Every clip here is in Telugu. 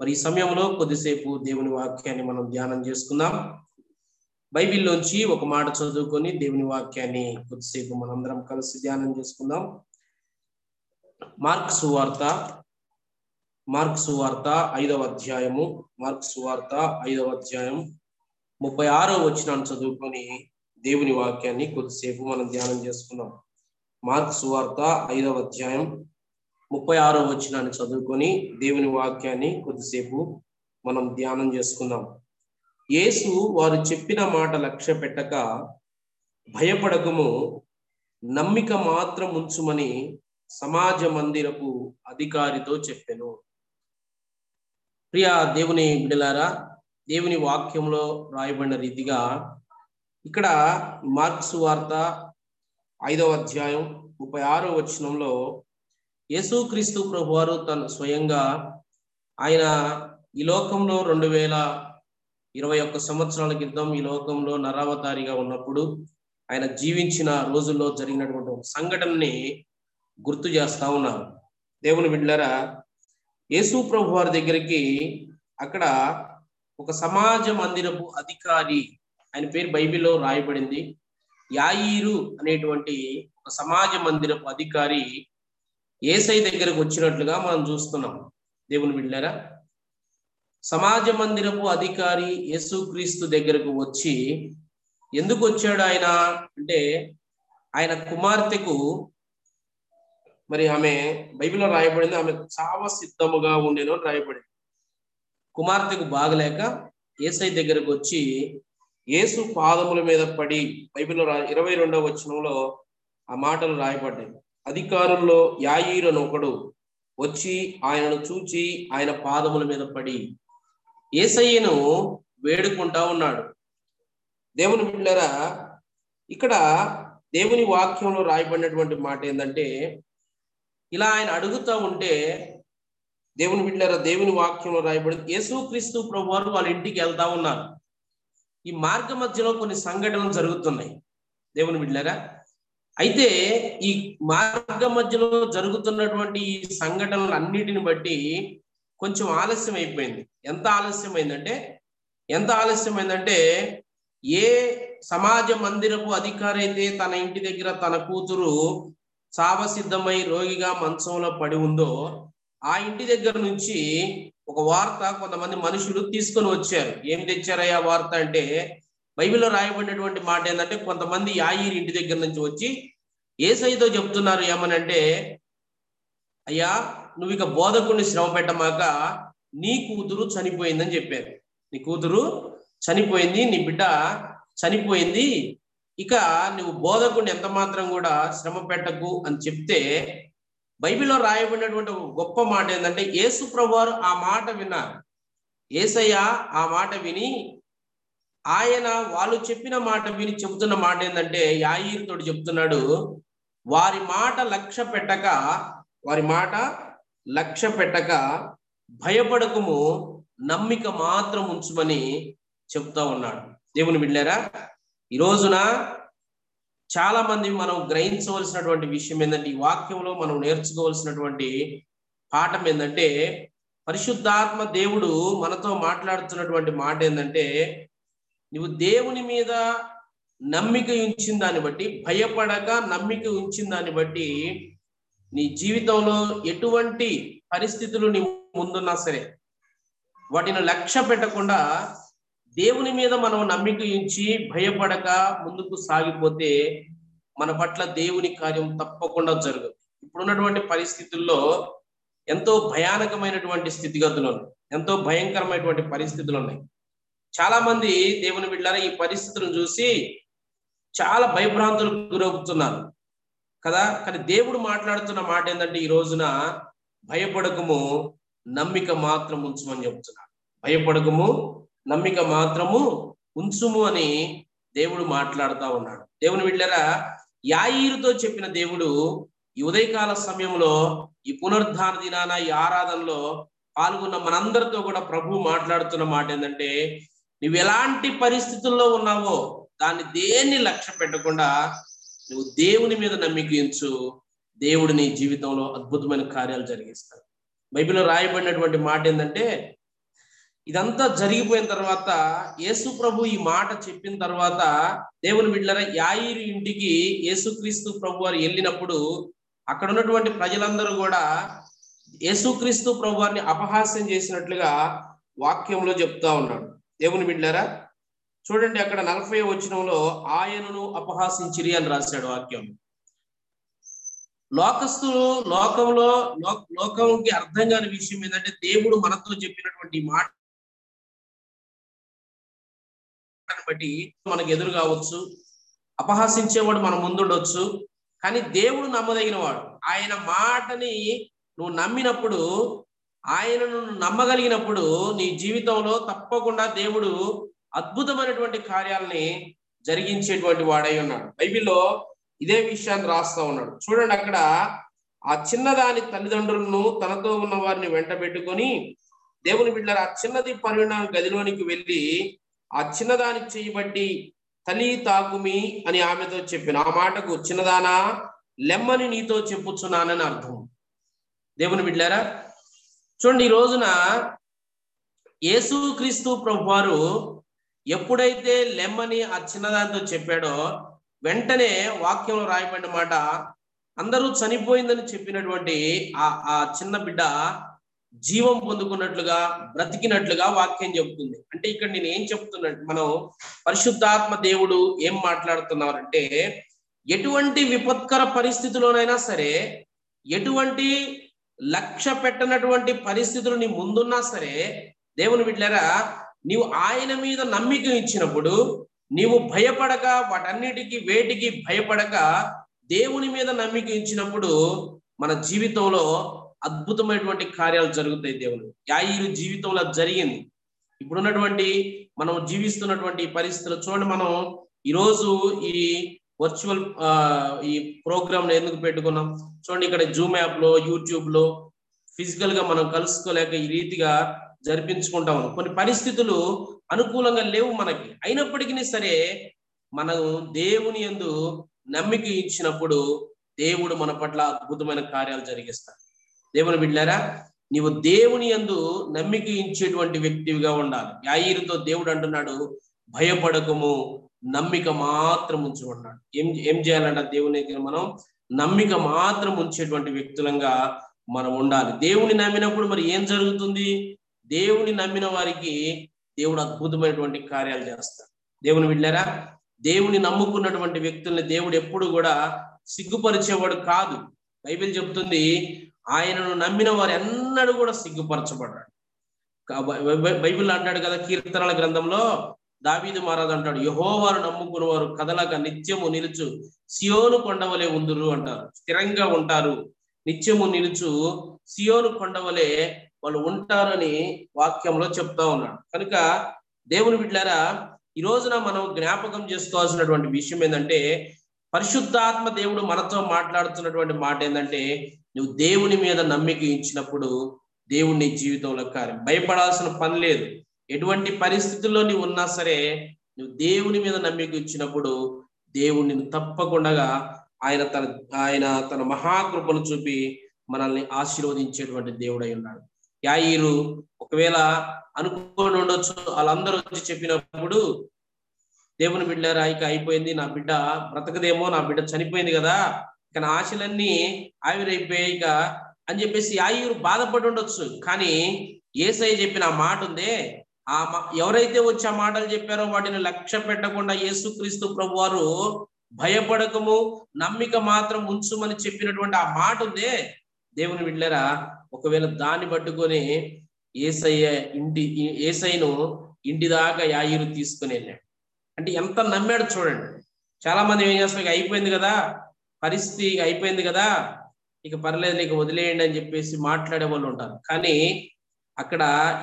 మరి ఈ సమయంలో కొద్దిసేపు దేవుని వాక్యాన్ని మనం ధ్యానం చేసుకుందాం. బైబిల్లోంచి ఒక మాట చదువుకొని దేవుని వాక్యాన్ని కొద్దిసేపు మనందరం కలిసి ధ్యానం చేసుకుందాం. మార్క్ సువార్త ఐదవ అధ్యాయం 36వ వచనాన్ని చదువుకొని దేవుని వాక్యాన్ని కొద్దిసేపు మనం ధ్యానం చేసుకుందాం. మార్క్ సువార్త 5వ అధ్యాయం 36వ వచనాన్ని చదువుకొని దేవుని వాక్యాన్ని కొద్దిసేపు మనం ధ్యానం చేసుకుందాం. యేసు వారు చెప్పిన మాట లక్ష్య పెట్టక, భయపడకము, నమ్మిక మాత్రం ఉంచుమని సమాజ మందిరపు అధికారితో చెప్పెను. ప్రియ దేవుని బిడ్డలారా, దేవుని వాక్యంలో రాయబడిన రీతిగా ఇక్కడ మార్క్ సువార్త 5వ అధ్యాయం 36వ వచనంలో యేసు క్రీస్తు ప్రభువారు తను స్వయంగా ఆయన ఈ లోకంలో 2021 సంవత్సరాల క్రితం ఈ లోకంలో నరావతారిగా ఉన్నప్పుడు ఆయన జీవించిన రోజుల్లో జరిగినటువంటి సంఘటనని గుర్తు చేస్తా ఉన్నారు. దేవుని బిడ్డలారా, యేసు ప్రభువారి దగ్గరికి అక్కడ ఒక సమాజ మందిరపు అధికారి, ఆయన పేరు బైబిల్లో రాయబడింది, యాయిరు అనేటువంటి ఒక సమాజ మందిరపు అధికారి యేసయ్య దగ్గరకు వచ్చినట్లుగా మనం చూస్తున్నాం. దేవుని బిడ్డలారా, సమాజ మందిరపు అధికారి యేసుక్రీస్తు దగ్గరకు వచ్చి ఎందుకు వచ్చాడు ఆయన అంటే, ఆయన కుమార్తెకు మరి ఆమె బైబిల్లో రాయబడింది, ఆమె చాలా సిద్ధముగా ఉండేను అని రాయబడింది. కుమార్తెకు బాగలేక యేసయ్య దగ్గరకు వచ్చి యేసు పాదముల మీద పడి, బైబిల్లో 22వ వచనంలో ఆ మాటలు రాయబడ్డాయి. అధికారుల్లో యాయిరు అని ఒకడు వచ్చి ఆయనను చూచి ఆయన పాదముల మీద పడి యేసయ్యను వేడుకుంటా ఉన్నాడు. దేవుని బిడ్డలారా, ఇక్కడ దేవుని వాక్యంలో రాయబడినటువంటి మాట ఏంటంటే, ఇలా ఆయన అడుగుతూ ఉంటే, దేవుని బిడ్డలారా, దేవుని వాక్యంలో రాయబడి యేసుక్రీస్తు ప్రభువారు వాళ్ళ ఇంటికి వెళ్తా ఉన్నారు. ఈ మార్గ మధ్యలో కొన్ని సంఘటనలు జరుగుతున్నాయి. దేవుని బిడ్డలారా, అయితే ఈ మార్గ మధ్యలో జరుగుతున్నటువంటి ఈ సంఘటనలు అన్నిటిని బట్టి కొంచెం ఆలస్యం అయిపోయింది. ఎంత ఆలస్యమైందంటే ఏ సమాజ మందిరపు అధికారి అయితే తన ఇంటి దగ్గర తన కూతురు చావసిద్ధమై రోగిగా మంచంలో పడి ఉందో, ఆ ఇంటి దగ్గర నుంచి ఒక వార్త కొంతమంది మనుషులు తీసుకొని వచ్చారు. ఏం తెచ్చారయ్యా వార్త అంటే, బైబిల్లో రాయబడినటువంటి మాట ఏంటంటే, కొంతమంది యాయిరు ఇంటి దగ్గర నుంచి వచ్చి యేసయ్యతో చెప్తున్నారు ఏమనంటే, అయ్యా నువ్వు ఇక బోధకుడిని శ్రమ పెట్టమాక నీ కూతురు చనిపోయిందని చెప్పారు. నీ కూతురు చనిపోయింది, నీ బిడ్డ చనిపోయింది, ఇక నువ్వు బోధకుడిని ఎంత మాత్రం కూడా శ్రమ పెట్టకు అని చెప్తే, బైబిల్లో రాయబడినటువంటి గొప్ప మాట ఏంటంటే, యేసు ప్రభువారు ఆ మాట విన్నారు. యేసయ్య ఆ మాట విని ఆయన వాళ్ళు చెప్పిన మాట విని చెబుతున్న మాట ఏంటంటే, యాయిరుతో చెప్తున్నాడు, వారి మాట లక్ష్య పెట్టక భయపడకము, నమ్మిక మాత్రం ఉంచుమని చెప్తా ఉన్నాడు. దేవుని బిడ్డలారా, ఈ రోజున చాలా మంది మనం గ్రహించవలసినటువంటి విషయం ఏంటంటే, ఈ వాక్యంలో మనం నేర్చుకోవాల్సినటువంటి పాఠం ఏంటంటే, పరిశుద్ధాత్మ దేవుడు మనతో మాట్లాడుతున్నటువంటి మాట ఏంటంటే, నువ్వు దేవుని మీద నమ్మిక ఉంచిన దాన్ని బట్టి, భయపడక నమ్మిక ఉంచిన దాన్ని బట్టి, నీ జీవితంలో ఎటువంటి పరిస్థితులు నీ ముందున్నా సరే వాటిని లక్ష్య పెట్టకుండా దేవుని మీద మనం నమ్మిక ఉంచి భయపడక ముందుకు సాగిపోతే మన పట్ల దేవుని కార్యం తప్పకుండా జరుగుతుంది. ఇప్పుడున్నటువంటి పరిస్థితుల్లో ఎంతో భయానకమైనటువంటి స్థితిగతులు ఉన్నాయి, ఎంతో భయంకరమైనటువంటి పరిస్థితులు ఉన్నాయి. చాలా మంది దేవుని బిడ్డలారా ఈ పరిస్థితులను చూసి చాలా భయభ్రాంతులకు గురవుతున్నారు కదా. కానీ దేవుడు మాట్లాడుతున్న మాట ఏంటంటే, ఈ రోజున భయపడకము, నమ్మిక మాత్రం ఉంచుమని చెప్తున్నాడు. భయపడకము, నమ్మిక మాత్రము ఉంచుము అని దేవుడు మాట్లాడుతూ ఉన్నాడు. దేవుని బిడ్డలారా, యాయిరుతో చెప్పిన దేవుడు ఈ ఉదయకాల సమయంలో ఈ పునరుద్ధాన దినాన ఈ ఆరాధనలో పాల్గొన్న మనందరితో కూడా ప్రభు మాట్లాడుతున్న మాట ఏంటంటే, నువ్వు ఎలాంటి పరిస్థితుల్లో ఉన్నావో దాన్ని దేన్ని లక్ష్య పెట్టకుండా నువ్వు దేవుని మీద నమ్మికించు, దేవుడు నీ జీవితంలో అద్భుతమైన కార్యాలు జరిగిస్తాడు. బైబిల్లో రాయబడినటువంటి మాట ఏంటంటే, ఇదంతా జరిగిపోయిన తర్వాత యేసు ప్రభు ఈ మాట చెప్పిన తర్వాత దేవుని బిడ్డలారా యాయిరు ఇంటికి యేసుక్రీస్తు ప్రభు వారు వెళ్ళినప్పుడు అక్కడ ఉన్నటువంటి ప్రజలందరూ కూడా యేసుక్రీస్తు ప్రభు వారిని అపహాస్యం చేసినట్లుగా వాక్యంలో చెప్తా ఉన్నాడు. దేవుని బిడ్డలారా చూడండి, అక్కడ 40వ వచనంలో ఆయనను అపహాసించిరి అని రాశాడు వాక్యం. లోకస్తులు లోకంలో లోకంకి అర్థం కాని విషయం ఏంటంటే దేవుడు మనతో చెప్పినటువంటి మాట బట్టి మనకు ఎదురు కావచ్చు, అపహాసించేవాడు మన ముందుండొచ్చు, కానీ దేవుడు నమ్మదగిన వాడు. ఆయన మాటని నువ్వు నమ్మినప్పుడు, ఆయనను నమ్మగలిగినప్పుడు నీ జీవితంలో తప్పకుండా దేవుడు అద్భుతమైనటువంటి కార్యాలని జరిగించేటువంటి వాడై ఉన్నాడు. బైబిల్లో ఇదే విషయాన్ని రాస్తా ఉన్నాడు. చూడండి, అక్కడ ఆ చిన్నదాని తల్లిదండ్రులను తనతో ఉన్న వారిని వెంట పెట్టుకొని, దేవుని బిడ్డలారా ఆ చిన్నది పరిణామ గదిలోనికి వెళ్ళి ఆ చిన్నదాని చేయబట్టి తల్లి తాకుమి అని ఆమెతో చెప్పిన ఆ మాటకు చిన్నదానా లెమ్మని నీతో చెప్పుచున్నానని అర్థం. దేవుని బిడ్డలారా చూడండి, ఈ రోజున యేసు క్రీస్తు ప్రభు వారు ఎప్పుడైతే లెమ్మని ఆ చిన్నదానితో చెప్పాడో వెంటనే వాక్యంలో రాయబడిన మాట, అందరూ చనిపోయిందని చెప్పినటువంటి ఆ చిన్న బిడ్డ జీవం పొందుకున్నట్లుగా బ్రతికినట్లుగా వాక్యం చెబుతుంది. అంటే ఇక్కడ నేను ఏం చెప్తున్నాను, మనం పరిశుద్ధాత్మ దేవుడు ఏం మాట్లాడుతున్నారంటే ఎటువంటి విపత్కర పరిస్థితిలోనైనా సరే, ఎటువంటి లక్ష్య పెట్టనటువంటి పరిస్థితులు నీ ముందున్నా సరే, దేవుని బిడ్డలారా నీవు ఆయన మీద నమ్మిక ఇచ్చినప్పుడు, నీవు భయపడక వాటన్నిటికీ వేటికి భయపడక దేవుని మీద నమ్మిక ఇచ్చినప్పుడు మన జీవితంలో అద్భుతమైనటువంటి కార్యాలు జరుగుతాయి. దేవుడు యాయిరు జీవితంలో జరిగింది. ఇప్పుడున్నటువంటి మనం జీవిస్తున్నటువంటి పరిస్థితులు చూడండి. మనం ఈరోజు ఈ వర్చువల్ ఈ ప్రోగ్రామ్ ఎందుకు పెట్టుకున్నాం చూడండి, ఇక్కడ జూమ్ యాప్ లో, యూట్యూబ్ లో ఫిజికల్ గా మనం కలుసుకోలేక ఈ రీతిగా జరిపించుకుంటా ఉన్నాం. కొన్ని పరిస్థితులు అనుకూలంగా లేవు మనకి, అయినప్పటికీ సరే మనం దేవుని యందు నమ్మిక ఇచ్చినప్పుడు దేవుడు మన పట్ల అద్భుతమైన కార్యాలు జరిగిస్తాడు. దేవుని బిడ్డలారా నీవు దేవుని యందు నమ్మిక ఇచ్చేటువంటి వ్యక్తివిగా ఉండాలి. యాయిరుతో దేవుడు అంటున్నాడు, భయపడకము, నమ్మిక మాత్రం ఉంచు అన్నాడు. ఏం చేయాలంట, దేవుని దగ్గర మనం నమ్మిక మాత్రం ఉంచేటువంటి వ్యక్తులంగా మనం ఉండాలి. దేవుని నమ్మినప్పుడు మరి ఏం జరుగుతుంది, దేవుని నమ్మిన వారికి దేవుడు అద్భుతమైనటువంటి కార్యాలు చేస్తాడు. దేవుని బిడ్డలారా దేవుని నమ్ముకున్నటువంటి వ్యక్తుల్ని దేవుడు ఎప్పుడు కూడా సిగ్గుపరిచేవాడు కాదు. బైబిల్ చెబుతుంది, ఆయనను నమ్మిన వారు ఎన్నడూ కూడా సిగ్గుపరచబడ్డాడు. బైబిల్ అంటాడు కదా, కీర్తనల గ్రంథంలో దావీదు మహారాజు అంటాడు, యెహోవాను నమ్ముకున్నవారు కదలక నిత్యము నిలుచు సియోను కొండవలే ఉందురు అంటారు. స్థిరంగా ఉంటారు, నిత్యము నిలుచు సియోను కొండవలే వాళ్ళు ఉంటారని వాక్యంలో చెప్తా ఉన్నాడు. కనుక దేవుని బిడ్డలారా ఈ రోజున మనం జ్ఞాపకం చేసుకోవాల్సినటువంటి విషయం ఏంటంటే, పరిశుద్ధాత్మ దేవుడు మనతో మాట్లాడుతున్నటువంటి మాట ఏంటంటే, నువ్వు దేవుని మీద నమ్మిక ఇచ్చినప్పుడు దేవుని జీవితంలో కార్యం, భయపడాల్సిన పని లేదు. ఎటువంటి పరిస్థితుల్లో నీవు ఉన్నా సరే నువ్వు దేవుని మీద నమ్మిక ఇచ్చినప్పుడు దేవుడు నిన్ను తప్పకుండా ఆయన తన మహాకృపను చూపి మనల్ని ఆశీర్వదించేటువంటి దేవుడై ఉన్నాడు. యాయిరు ఒకవేళ అనుకోని ఉండొచ్చు, వాళ్ళందరూ వచ్చి చెప్పినప్పుడు దేవుని బిడ్డలారా ఇక అయిపోయింది, నా బిడ్డ బ్రతకదేమో, నా బిడ్డ చనిపోయింది కదా, ఇక నా ఆశలన్నీ ఆవిరైపోయాయి ఇక అని చెప్పేసి యాయిరు బాధపడి ఉండొచ్చు. కానీ యేసయ్య చెప్పిన ఆ మాట ఉందే, ఎవరైతే వచ్చి ఆ మాటలు చెప్పారో వాటిని లక్ష్య పెట్టకుండా యేసుక్రీస్తు ప్రభు వారు భయపడకము, నమ్మిక మాత్రం ఉంచుమని చెప్పినటువంటి ఆ మాట ఉందే, దేవుని బిడ్డలారా ఒకవేళ దాన్ని పట్టుకొని యేసయ్యను ఇంటి దాకా యాయిరు తీసుకుని వెళ్ళాడు. అంటే ఎంత నమ్మాడు చూడండి. చాలా మంది ఏం చేస్తారు, అయిపోయింది కదా పరిస్థితి, అయిపోయింది కదా ఇక పర్లేదు ఇక వదిలేయండి అని చెప్పేసి మాట్లాడే వాళ్ళు ఉంటారు. కానీ అక్కడ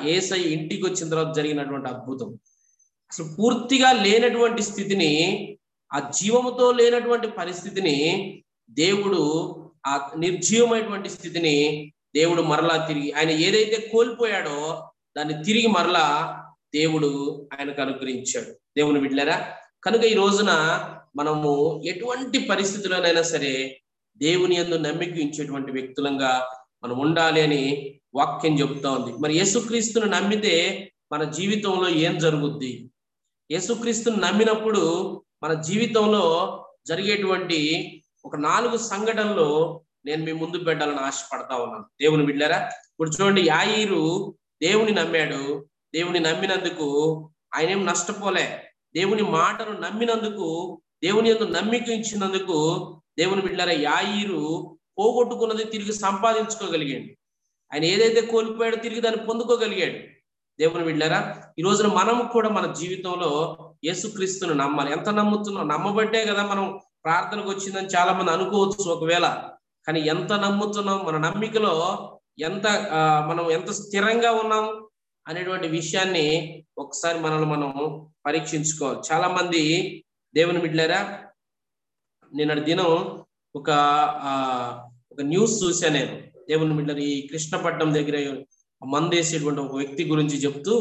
యేసయ్య ఇంటికి వచ్చిన తర్వాత జరిగినటువంటి అద్భుతం, అసలు పూర్తిగా లేనటువంటి స్థితిని, ఆ జీవముతో లేనటువంటి పరిస్థితిని దేవుడు, ఆ నిర్జీవమైనటువంటి స్థితిని దేవుడు మరలా తిరిగి, ఆయన ఏదైతే కోల్పోయాడో దాన్ని తిరిగి మరలా దేవుడు ఆయనకు అనుగ్రహించాడు. దేవుని బిడ్డలారా కనుక ఈ రోజున మనము ఎటువంటి పరిస్థితుల్లోనైనా సరే దేవుని యందు నమ్మిక ఉంచేటువంటి వ్యక్తులంగా మనం ఉండాలి అని వాక్యం చెబుతా ఉంది. మరి యేసుక్రీస్తును నమ్మితే మన జీవితంలో ఏం జరుగుద్ది? యేసుక్రీస్తుని నమ్మినప్పుడు మన జీవితంలో జరిగేటువంటి ఒక 4 సంఘటనలు నేను మీ ముందు పెట్టాలని ఆశపడతా ఉన్నాను. దేవుని బిడ్డలారా, ఇప్పుడు చూడండి, యాయిరు దేవుని నమ్మాడు. దేవుని నమ్మినందుకు ఆయన ఏం నష్టపోలే. దేవుని మాటను నమ్మినందుకు, దేవుని యందు నమ్మిక ఇచ్చినందుకు దేవుని బిడ్డలారా, యాయిరు పోగొట్టుకున్నది తిరిగి సంపాదించుకోగలిగాడు. ఆయన ఏదైతే కోల్పోయాడో తిరిగి దాన్ని పొందుకోగలిగాడు. దేవుని బిడ్డలారా, ఈ రోజున మనం కూడా మన జీవితంలో యేసుక్రీస్తును నమ్మాలి. ఎంత నమ్ముతున్నాం? నమ్మబట్టే కదా మనం ప్రార్థనకు వచ్చిందని చాలా మంది అనుకోవచ్చు ఒకవేళ. కానీ ఎంత నమ్ముతున్నాం, మన నమ్మికలో మనం ఎంత స్థిరంగా ఉన్నాం అనేటువంటి విషయాన్ని ఒకసారి మనం పరీక్షించుకోవాలి. చాలా మంది దేవుని బిడ్డలారా, నిన్నటి దినం ఒక న్యూస్ చూశాను నేను. దేవుని బిడ్డలారా, ఈ కృష్ణపట్నం దగ్గర మందేసేటువంటి ఒక వ్యక్తి గురించి చెప్తూ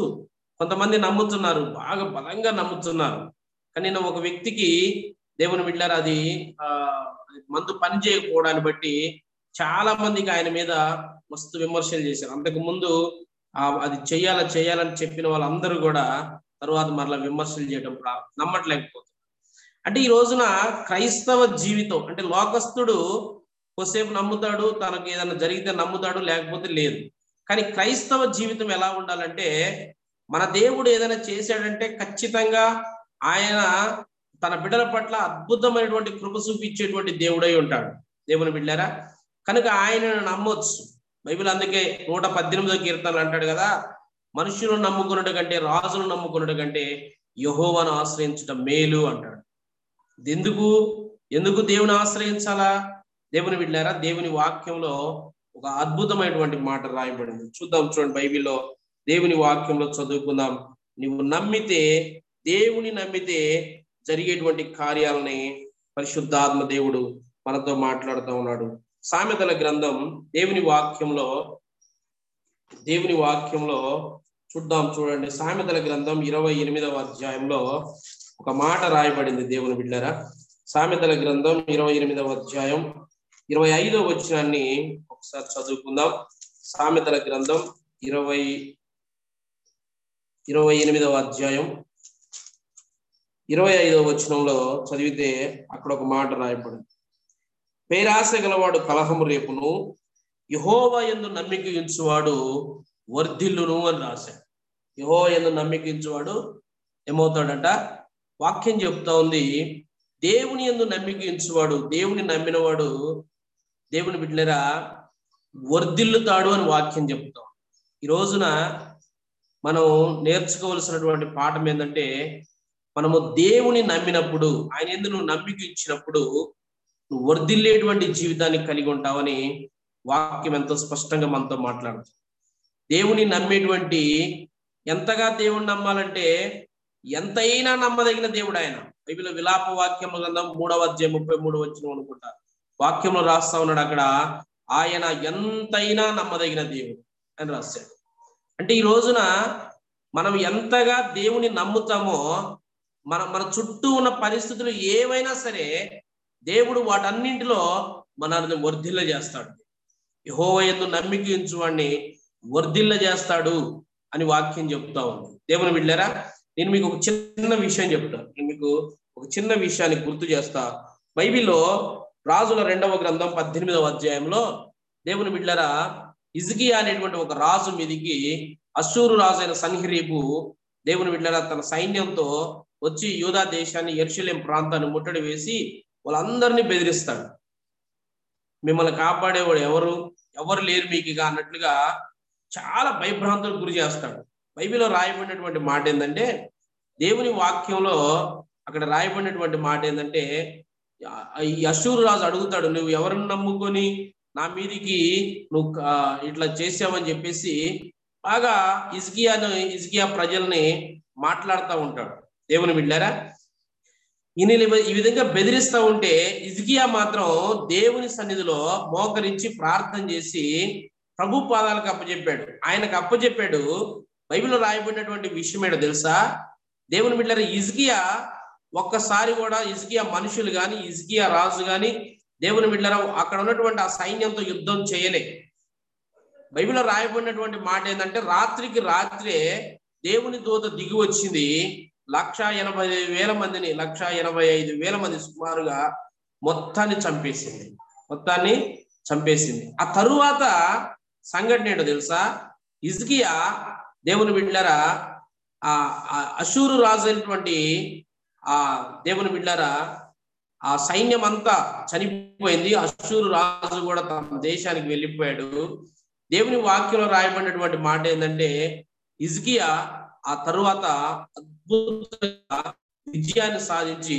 కొంతమంది నమ్ముతున్నారు, బాగా బలంగా నమ్ముతున్నారు. కానీ నేను ఒక వ్యక్తికి దేవుని బిడ్డలారా, అది మందు పని చేయకపోవడాన్ని బట్టి చాలా మందికి ఆయన మీద మస్తు విమర్శలు చేశారు. అంతకుముందు అది చేయాలని చెప్పిన వాళ్ళందరూ కూడా తర్వాత మరలా విమర్శలు చేయడం నమ్మట్లేకపోతున్నారు. అంటే ఈ రోజున క్రైస్తవ జీవితం అంటే, లోకస్తుడు కొద్దిసేపు నమ్ముతాడు, తనకు ఏదైనా జరిగితే నమ్ముతాడు, లేకపోతే లేదు. కానీ క్రైస్తవ జీవితం ఎలా ఉండాలంటే, మన దేవుడు ఏదైనా చేశాడంటే ఖచ్చితంగా ఆయన తన బిడ్డల పట్ల అద్భుతమైనటువంటి కృప చూపించేటువంటి దేవుడై ఉంటాడు. దేవుని బిడ్డలారా, కనుక ఆయనను నమ్మొచ్చు. బైబిల్ అందుకే 118 కీర్తనలు అంటాడు కదా, మనుషులను నమ్ముకున్నట్టు కంటే, రాజులను నమ్ముకున్నట్టు కంటే యెహోవాను ఆశ్రయించడం మేలు అంటాడు. ఎందుకు దేవుని ఆశ్రయించాలా? దేవుని బిడ్డలారా, దేవుని వాక్యంలో ఒక అద్భుతమైనటువంటి మాట రాయబడింది. చూడండి, బైబిల్లో దేవుని వాక్యంలో చదువుకుందాం. నువ్వు నమ్మితే, దేవుని నమ్మితే జరిగేటువంటి కార్యాలని పరిశుద్ధాత్మ దేవుడు మనతో మాట్లాడుతూ ఉన్నాడు. సామెతల గ్రంథం దేవుని వాక్యంలో చూడండి, సామెతల గ్రంథం 28వ అధ్యాయంలో ఒక మాట రాయబడింది. దేవుని బిడ్డలారా, సామెతల గ్రంథం 28వ అధ్యాయం 25వ వచనాన్ని ఒకసారి చదువుకుందాం. సామెతల గ్రంథం 28వ అధ్యాయం 25వ వచనంలో చదివితే అక్కడ ఒక మాట రాయబడింది. పేరాశ గలవాడు కలహము రేపును, యెహోవా యందు నమ్మిక ఉంచువాడు వర్ధిల్లును అని రాశాడు. యెహోవా యందు నమ్మిక ఉంచువాడు ఏమవుతాడంట? వాక్యం చెప్తా ఉంది, దేవుని యందు నమ్మిక ఉంచువాడు, దేవుని నమ్మినవాడు దేవుని బిడ్డలారా వర్ధిల్లుతాడు అని వాక్యం చెప్తాం. ఈ రోజున మనం నేర్చుకోవలసినటువంటి పాఠం ఏంటంటే, మనము దేవుని నమ్మినప్పుడు, ఆయన యందు నువ్వు నమ్మిక ఇచ్చినప్పుడు నువ్వు వర్ధిల్లేటువంటి జీవితాన్ని కలిగి ఉంటావని వాక్యం ఎంతో స్పష్టంగా మనతో మాట్లాడుతుంది. దేవుని నమ్మేటువంటి, ఎంతగా దేవుని నమ్మాలంటే ఎంతైనా నమ్మదగిన దేవుడు ఆయన. బైబిల్ విలాప వాక్యం గ్రంథం 3వ అధ్యాయం 33వ వచనం అనుకుంటా వాక్యంలో రాస్తా ఉన్నాడు. అక్కడ ఆయన ఎంతైనా నమ్మదగిన దేవుడు అని రాశాడు. అంటే ఈ రోజున మనం ఎంతగా దేవుని నమ్ముతామో, మన చుట్టూ ఉన్న పరిస్థితులు ఏవైనా సరే దేవుడు వాటన్నింటిలో మనల్ని వర్ధిల్ల చేస్తాడు. యెహోవా యందు నమ్మిక ఉంచువాడిని వర్ధిల్ల చేస్తాడు అని వాక్యం చెప్తా ఉంది. దేవుని బిడ్డలారా, నేను మీకు ఒక చిన్న విషయాన్ని గుర్తు చేస్తా. బైబిల్లో రాజుల 2వ గ్రంథం 18వ అధ్యాయంలో దేవుని బిడ్డలారా, హిజ్కియా అనేటువంటి ఒక రాజు మీదికి అశ్షూరు రాజు అయిన సన్హెరిబు దేవుని బిడ్డలారా తన సైన్యంతో వచ్చి యూదా దేశాన్ని, యెరూషలేం ప్రాంతాన్ని ముట్టడి వేసి వాళ్ళందరినీ బెదిరిస్తాడు. మిమ్మల్ని కాపాడేవాడు ఎవరు లేరు మీకు అన్నట్లుగా చాలా భయభ్రాంతులకు గురి చేస్తాడు. బైబిల్లో రాయబడినటువంటి మాట ఏంటంటే, దేవుని వాక్యంలో అక్కడ రాయబడినటువంటి మాట ఏంటంటే, ఈ అశ్షూరు రాజు అడుగుతాడు, నువ్వు ఎవరిని నమ్ముకొని నా మీదికి నువ్వు ఇట్లా చేసావని చెప్పేసి బాగా హిజ్కియా ప్రజల్ని మాట్లాడుతూ ఉంటాడు. దేవుని బిడ్డలారా, ఈ విధంగా బెదిరిస్తూ ఉంటే హిజ్కియా మాత్రం దేవుని సన్నిధిలో మోకరించి ప్రార్థన చేసి ప్రభు పాదాలకు అప్పచెప్పాడు. బైబిల్లో రాయబడినటువంటి విషయం ఏంటో తెలుసా? దేవుని బిడ్డలారా, హిజ్కియా ఒక్కసారి కూడా, హిజ్కియా మనుషులు కానీ, హిజ్కియా రాజు కానీ దేవుని బిడ్డలారా అక్కడ ఉన్నటువంటి ఆ సైన్యంతో యుద్ధం చేయలే. బైబిల్లో రాయబడినటువంటి మాట ఏంటంటే, రాత్రికి రాత్రే దేవుని దూత దిగి వచ్చింది 185,000 మంది సుమారుగా మొత్తాన్ని చంపేసింది. ఆ తరువాత సంఘటన ఏంటో తెలుసా? హిజ్కియా దేవుని బిడ్డలారా, ఆ అశూరు రాజు అయినటువంటి ఆ దేవుని బిడ్డలారా, ఆ సైన్యం అంతా చనిపోయింది. అశూరు రాజు కూడా తమ దేశానికి వెళ్ళిపోయాడు. దేవుని వాక్యంలో రాయబడినటువంటి మాట ఏంటంటే, హిజ్కియా ఆ తరువాత అద్భుతంగా విజయాన్ని సాధించి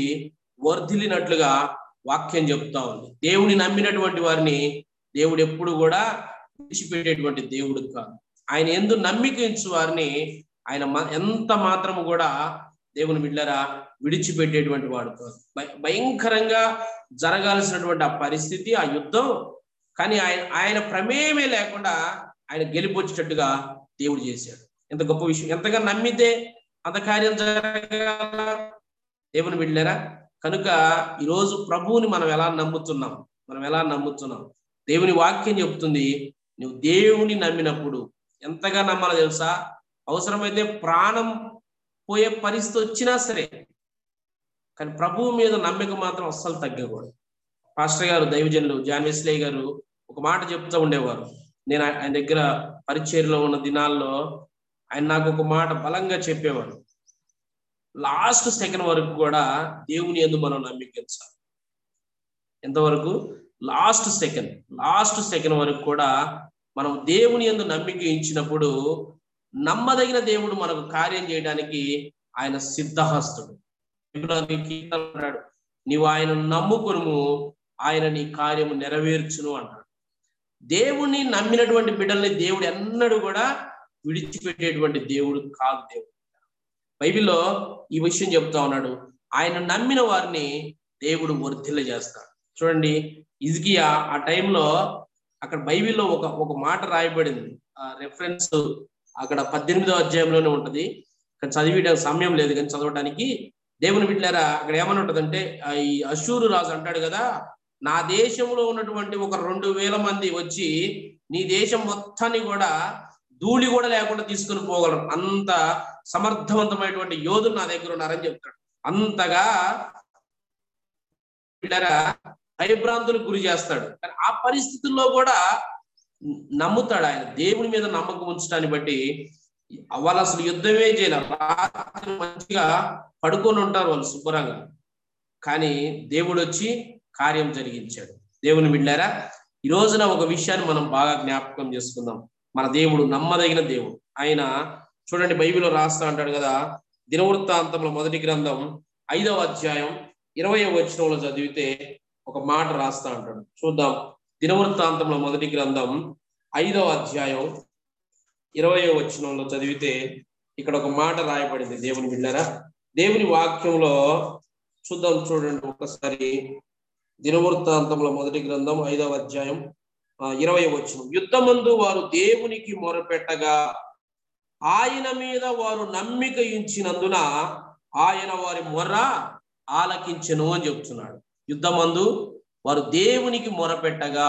వర్ధిల్లినట్లుగా వాక్యం చెప్తా ఉంది. దేవుని నమ్మినటువంటి వారిని దేవుడు ఎప్పుడు కూడా విడిచిపెట్టేటువంటి దేవుడు కాదు. ఆయన యందు నమ్మిక ఉంచు వారిని ఆయన ఎంత మాత్రము కూడా దేవుని బిడ్డలారా విడిచిపెట్టేటువంటి వాడు కాదు. భయంకరంగా జరగాల్సినటువంటి ఆ పరిస్థితి, ఆ యుద్ధం, కానీ ఆయన ప్రమేయమే లేకుండా ఆయన గెలిపొచ్చేటట్టుగా దేవుడు చేశాడు. ఎంత గొప్ప విషయం! ఎంతగా నమ్మితే అంత కార్యం జరగాల దేవుని బిడ్డలారా. కనుక ఈరోజు ప్రభువుని మనం ఎలా నమ్ముతున్నాం? దేవుని వాక్యం చెప్తుంది, నువ్వు దేవుని నమ్మినప్పుడు ఎంతగా నమ్మాలో తెలుసా? అవసరమైతే ప్రాణం పోయే పరిస్థితి వచ్చినా సరే, కానీ ప్రభువు మీద నమ్మిక మాత్రం అస్సలు తగ్గకూడదు. పాస్టర్ గారు, దైవజనులు జాన్ వెస్లీ గారు ఒక మాట చెప్తూ ఉండేవారు. నేను ఆయన దగ్గర పరిచర్యలో ఉన్న దినాల్లో ఆయన నాకు ఒక మాట బలంగా చెప్పేవారు. లాస్ట్ సెకండ్ వరకు కూడా దేవుని యందు మనం నమ్మిక ఉంచాలి. ఎంతవరకు? లాస్ట్ సెకండ్ వరకు కూడా మనం దేవుని యందు నమ్మిక ఉంచినప్పుడు నమ్మదగిన దేవుడు మనకు కార్యం చేయడానికి ఆయన సిద్ధహస్తుడు. అన్నాడు, నీవు ఆయన నమ్ముకును, ఆయన నీ కార్యము నెరవేర్చును అన్నాడు. దేవుని నమ్మినటువంటి బిడ్డల్ని దేవుడు ఎన్నడూ కూడా విడిచిపెట్టేటువంటి దేవుడు కాదు. దేవుడు బైబిల్లో ఈ విషయం చెప్తా ఉన్నాడు, ఆయన నమ్మిన వారిని దేవుడు వర్ధిల్లజేస్తాడు. చూడండి, హిజ్కియా ఆ టైంలో అక్కడ బైబిల్లో ఒక మాట రాయబడింది. ఆ రెఫరెన్స్ అక్కడ 18వ అధ్యాయంలోనే ఉంటది. ఇక్కడ చదివేయడానికి సమయం లేదు, కానీ చదవడానికి దేవుని బిడ్డలారా అక్కడ ఏమని ఉంటదంటే, ఈ అశూరు రాజు అంటాడు కదా, నా దేశంలో ఉన్నటువంటి 2,000 మంది వచ్చి నీ దేశం మొత్తాన్ని కూడా ధూళి కూడా లేకుండా తీసుకుని పోగలరు, అంత సమర్థవంతమైనటువంటి యోధులు నా దగ్గర ఉన్నారని చెప్తాడు. అంతగా భయభ్రాంతులకు గురి చేస్తాడు. కానీ ఆ పరిస్థితుల్లో కూడా నమ్ముతాడు. ఆయన దేవుని మీద నమ్మకం ఉంచడాన్ని బట్టి వాళ్ళు అసలు యుద్ధమే చేయలేరు. మంచిగా పడుకొని ఉంటారు వాళ్ళు శుభ్రంగా, కానీ దేవుడు వచ్చి కార్యం జరిగించాడు. దేవుని బిడ్డలారా, ఈ రోజున ఒక విషయాన్ని మనం బాగా జ్ఞాపకం చేసుకుందాం. మన దేవుడు నమ్మదగిన దేవుడు. ఆయన చూడండి, బైబిల్లో రాస్తా అంటాడు కదా, దినవృత్తాంతంలో 1వ గ్రంథం 5వ అధ్యాయం 20వ వచనంలో చదివితే ఒక మాట రాస్తా అంటాడు. చూద్దాం. దినవృత్తాంతంలో 1వ గ్రంథం 5వ అధ్యాయం 20వ వచనంలో చదివితే ఇక్కడ ఒక మాట రాయబడింది. దేవుని బిడ్డలారా, దేవుని వాక్యంలో చూద్దాం. చూడండి ఒకసారి, దినవృత్తాంతంలో 1వ గ్రంథం 5వ అధ్యాయం 20వ వచనం. యుద్ధమందు వారు దేవునికి మొరపెట్టగా ఆయన మీద వారు నమ్మిక ఉంచినందున ఆయన వారి మొర్ర ఆలకించెను అని చెప్తున్నాడు. యుద్ధమందు వారు దేవునికి మొరపెట్టగా,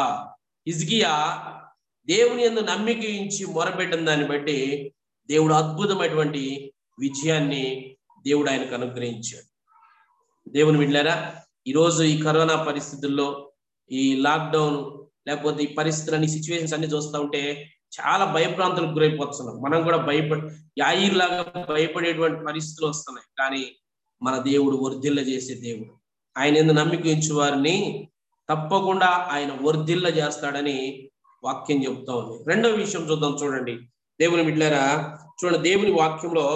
హిజ్కియా దేవుని యందు నమ్మిక ఉంచి మొరపెట్టిన దాన్ని బట్టి దేవుడు అద్భుతమైనటువంటి విజయాన్ని దేవుడు ఆయనకు అనుగ్రహించాడు. దేవుని బిడ్డలారా, ఈరోజు ఈ కరోనా పరిస్థితుల్లో, ఈ లాక్డౌన్, లేకపోతే ఈ పరిస్థితులని సిచ్యువేషన్స్ అన్ని చూస్తూ ఉంటే చాలా భయప్రాంతాలకు గురైపోతున్నాం. మనం కూడా యాయిరు లాగా భయపడేటువంటి పరిస్థితులు వస్తున్నాయి. కానీ మన దేవుడు వర్ధిల్ల చేసే దేవుడు. ఆయన యందు నమ్మిక ఉంచు వారిని తప్పకుండా ఆయన వర్ధిల్ల చేస్తాడని వాక్యం చెప్తా ఉంది. రెండవ విషయం చూద్దాం. చూడండి దేవుని బిడ్డలారా, చూడండి దేవుని వాక్యంలో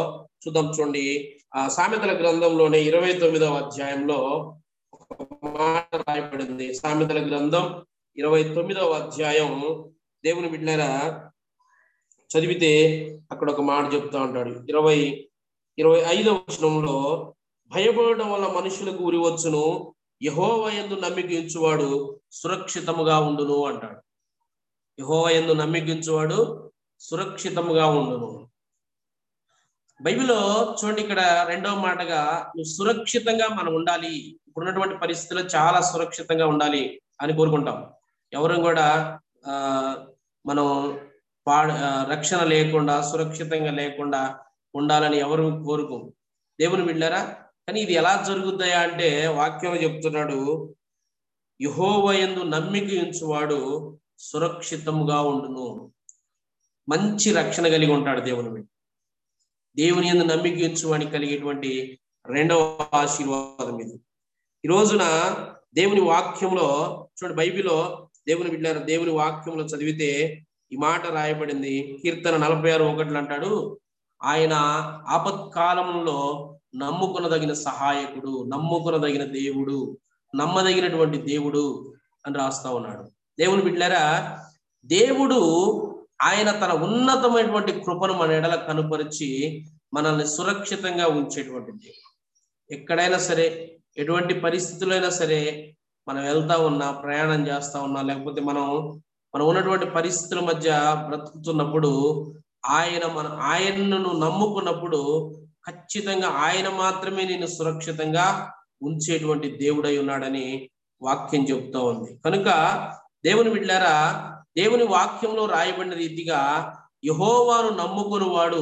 చూద్దాం. చూడండి, ఆ సామెతల గ్రంథంలోనే 29వ అధ్యాయంలో ఒక మాట రాయబడింది. సామెతల గ్రంథం 29వ అధ్యాయం దేవుని బిడ్డలారా చదివితే అక్కడ ఒక మాట చెప్తా ఉంటాడు. 25వ వచనంలో భయపడడం వల్ల మనుషులకు ఉరివచ్చును, యెహోవా యందు నమ్మిక ఉంచువాడు సురక్షితముగా ఉండును అంటాడు. యెహోవా యందు నమ్మిక ఉంచువాడు సురక్షితముగా ఉండును. బైబిల్లో చూడండి, ఇక్కడ రెండవ మాటగా నువ్వు సురక్షితంగా మనం ఉండాలి. ఇప్పుడున్నటువంటి పరిస్థితుల్లో చాలా సురక్షితంగా ఉండాలి అని కోరుకుంటాం. ఎవరు కూడా మనం రక్షణ లేకుండా, సురక్షితంగా లేకుండా ఉండాలని ఎవరు కోరుకోరు దేవుని బిడ్డలారా. కానీ ఇది ఎలా జరుగుతాయా అంటే వాక్యం చెప్తున్నాడు, యెహోవాయందు నమ్మిక ఉంచువాడు సురక్షితముగా ఉండును, మంచి రక్షణ కలిగి ఉంటాడు దేవుని బిడ్డ. దేవుని యందు నమ్మిక ఉంచువానికి కలిగేటువంటి రెండవ ఆశీర్వాదం ఇది. ఈ రోజున దేవుని వాక్యంలో చూడండి, బైబిల్లో దేవుని బిడ్డలారా దేవుని వాక్యంలో చదివితే ఈ మాట రాయబడింది. కీర్తన 46:1 అంటాడు, ఆయన ఆపత్కాలంలో నమ్ముకునదగిన సహాయకుడు, నమ్ముకునదగిన దేవుడు, నమ్మదగినటువంటి దేవుడు అని రాస్తా ఉన్నాడు. దేవుని బిడ్డలారా దేవుడు ఆయన తన ఉన్నతమైనటువంటి కృపను మన ఎడల కనుపరిచి మనల్ని సురక్షితంగా ఉంచేటువంటి దేవుడు. ఎక్కడైనా సరే ఎటువంటి పరిస్థితులైనా సరే మనం వెళ్తా ఉన్నా, ప్రయాణం చేస్తా ఉన్నా, లేకపోతే మనం ఉన్నటువంటి పరిస్థితుల మధ్య బ్రతుకుతున్నప్పుడు ఆయనను నమ్ముకున్నప్పుడు ఖచ్చితంగా ఆయన మాత్రమే నేను సురక్షితంగా ఉంచేటువంటి దేవుడై ఉన్నాడని వాక్యం చెప్తా ఉంది. కనుక దేవుని బిడ్డలారా దేవుని వాక్యంలో రాయబడిన రీతిగా యెహోవాను నమ్ముకునివాడు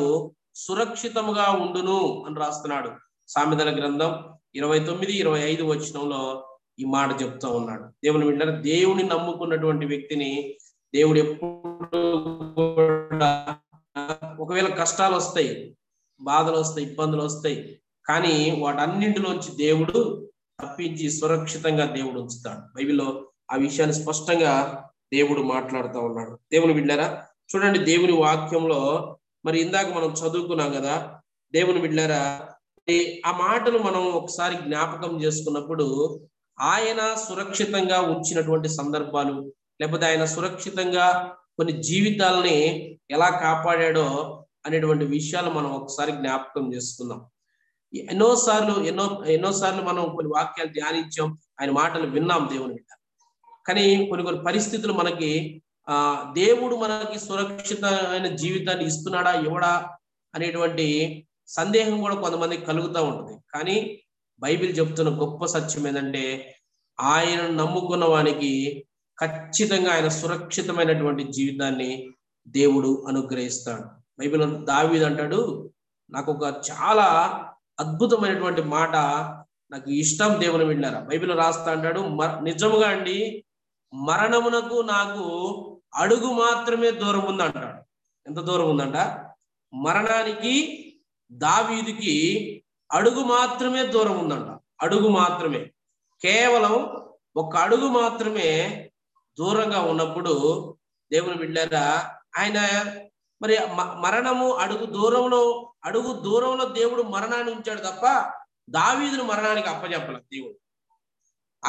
సురక్షితముగా ఉండును అని రాస్తున్నాడు. సామెతల గ్రంథం 29:25 వచనంలో ఈ మాట చెప్తా ఉన్నాడు. దేవుని బిడ్డలారా దేవుని నమ్ముకున్నటువంటి వ్యక్తిని దేవుడు ఎప్పుడు కూడా, ఒకవేళ కష్టాలు వస్తాయి, బాధలు వస్తాయి, ఇబ్బందులు వస్తాయి, కానీ వాటన్నింటిలోంచి దేవుడు తప్పించి సురక్షితంగా దేవుడు ఉంచుతాడు. బైబిల్లో ఆ విషయాన్ని స్పష్టంగా దేవుడు మాట్లాడుతూ ఉన్నాడు. దేవుని బిడ్డలారా చూడండి, దేవుని వాక్యంలో మరి ఇందాక మనం చదువుకున్నాం కదా. దేవుని బిడ్డలారా ఆ మాటలు మనం ఒకసారి జ్ఞాపకం చేసుకున్నప్పుడు ఆయన సురక్షితంగా ఉంచినటువంటి సందర్భాలు, లేకపోతే ఆయన సురక్షితంగా కొన్ని జీవితాలని ఎలా కాపాడాడో అనేటువంటి విషయాలు మనం ఒకసారి జ్ఞాపకం చేసుకుందాం. ఎన్నోసార్లు మనం కొన్ని వాక్యాలు ధ్యానించాం, ఆయన మాటలు విన్నాం దేవుని బిడ్డ. కానీ కొన్ని పరిస్థితులు మనకి దేవుడు మనకి సురక్షితమైన జీవితాన్ని ఇస్తున్నాడా ఇవ్వడా అనేటువంటి సందేహం కూడా కొంతమందికి కలుగుతూ ఉంటుంది. కానీ బైబిల్ చెప్తున్న గొప్ప సత్యం ఏంటంటే ఆయనను నమ్ముకున్న వానికి ఖచ్చితంగా ఆయన సురక్షితమైనటువంటి జీవితాన్ని దేవుడు అనుగ్రహిస్తాడు. బైబిల్ దావీదు అంటాడు, నాకు ఒక చాలా అద్భుతమైనటువంటి మాట నాకు ఇష్టం దేవుని బిడ్డలారా. బైబిల్ రాస్తా అంటాడు, నిజముగా అండి మరణమునకు నాకు అడుగు మాత్రమే దూరం ఉందంటాడు. ఎంత దూరం ఉందంట? మరణానికి దావీదుకి అడుగు మాత్రమే దూరం ఉందంట. అడుగు మాత్రమే, కేవలం ఒక అడుగు మాత్రమే దూరంగా ఉన్నప్పుడు దేవుని బిడ్డలారా ఆయన మరి మరణము అడుగు దూరంలో దేవుడు మరణాన్ని ఉంచాడు తప్ప దావీదును మరణానికి అప్పచెప్పలేదు. దేవుడు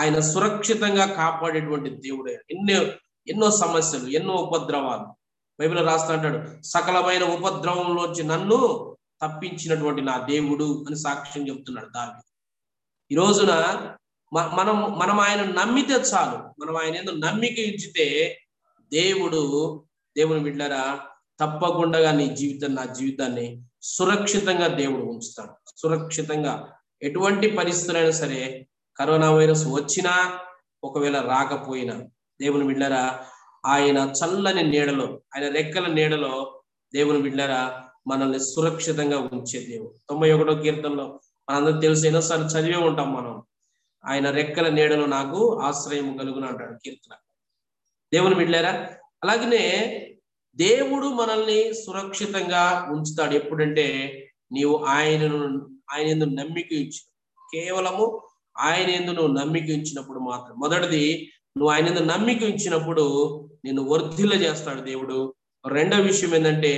ఆయన సురక్షితంగా కాపాడేటువంటి దేవుడు. ఎన్నో సమస్యలు, ఎన్నో ఉపద్రవాలు, బైబిల్ రాస్తా అంటాడు, సకలమైన ఉపద్రవంలోంచి నన్ను తప్పించినటువంటి నా దేవుడు అని సాక్ష్యం చెప్తున్నాడు దావీదు. ఈ రోజున మనం ఆయన నమ్మితే చాలు, మనం ఆయన ఏదో నమ్మిక ఇచ్చితే దేవుని బిడ్డలారా తప్పకుండా నా జీవితాన్ని సురక్షితంగా దేవుడు ఉంచుతాడు. సురక్షితంగా ఎటువంటి పరిస్థితులైనా సరే, కరోనా వైరస్ వచ్చినా ఒకవేళ రాకపోయినా, దేవుని బిడ్డలారా ఆయన చల్లని నీడలో, ఆయన రెక్కల నీడలో దేవుని బిడ్డలారా మనల్ని సురక్షితంగా ఉంచే దేవుడు. 91వ కీర్తనలో మనందరూ తెలుసు, ఎన్నోసార్లు చదివే ఉంటాం మనం, ఆయన రెక్కల నీడలో నాకు ఆశ్రయం కలుగును అంటాడు కీర్తన. దేవుని బిడ్డలారా అలాగనే దేవుడు మనల్ని సురక్షితంగా ఉంచుతాడు ఎప్పుడంటే నీవు ఆయన యందు నమ్మిక ఉంచు. కేవలము ఆయన యందు నువ్వు నమ్మిక ఉంచినప్పుడు మాత్రం. మొదటిది, నువ్వు ఆయన యందు నమ్మిక ఉంచినప్పుడు నిన్ను వర్ధిల్ల చేస్తాడు దేవుడు. రెండో విషయం ఏంటంటే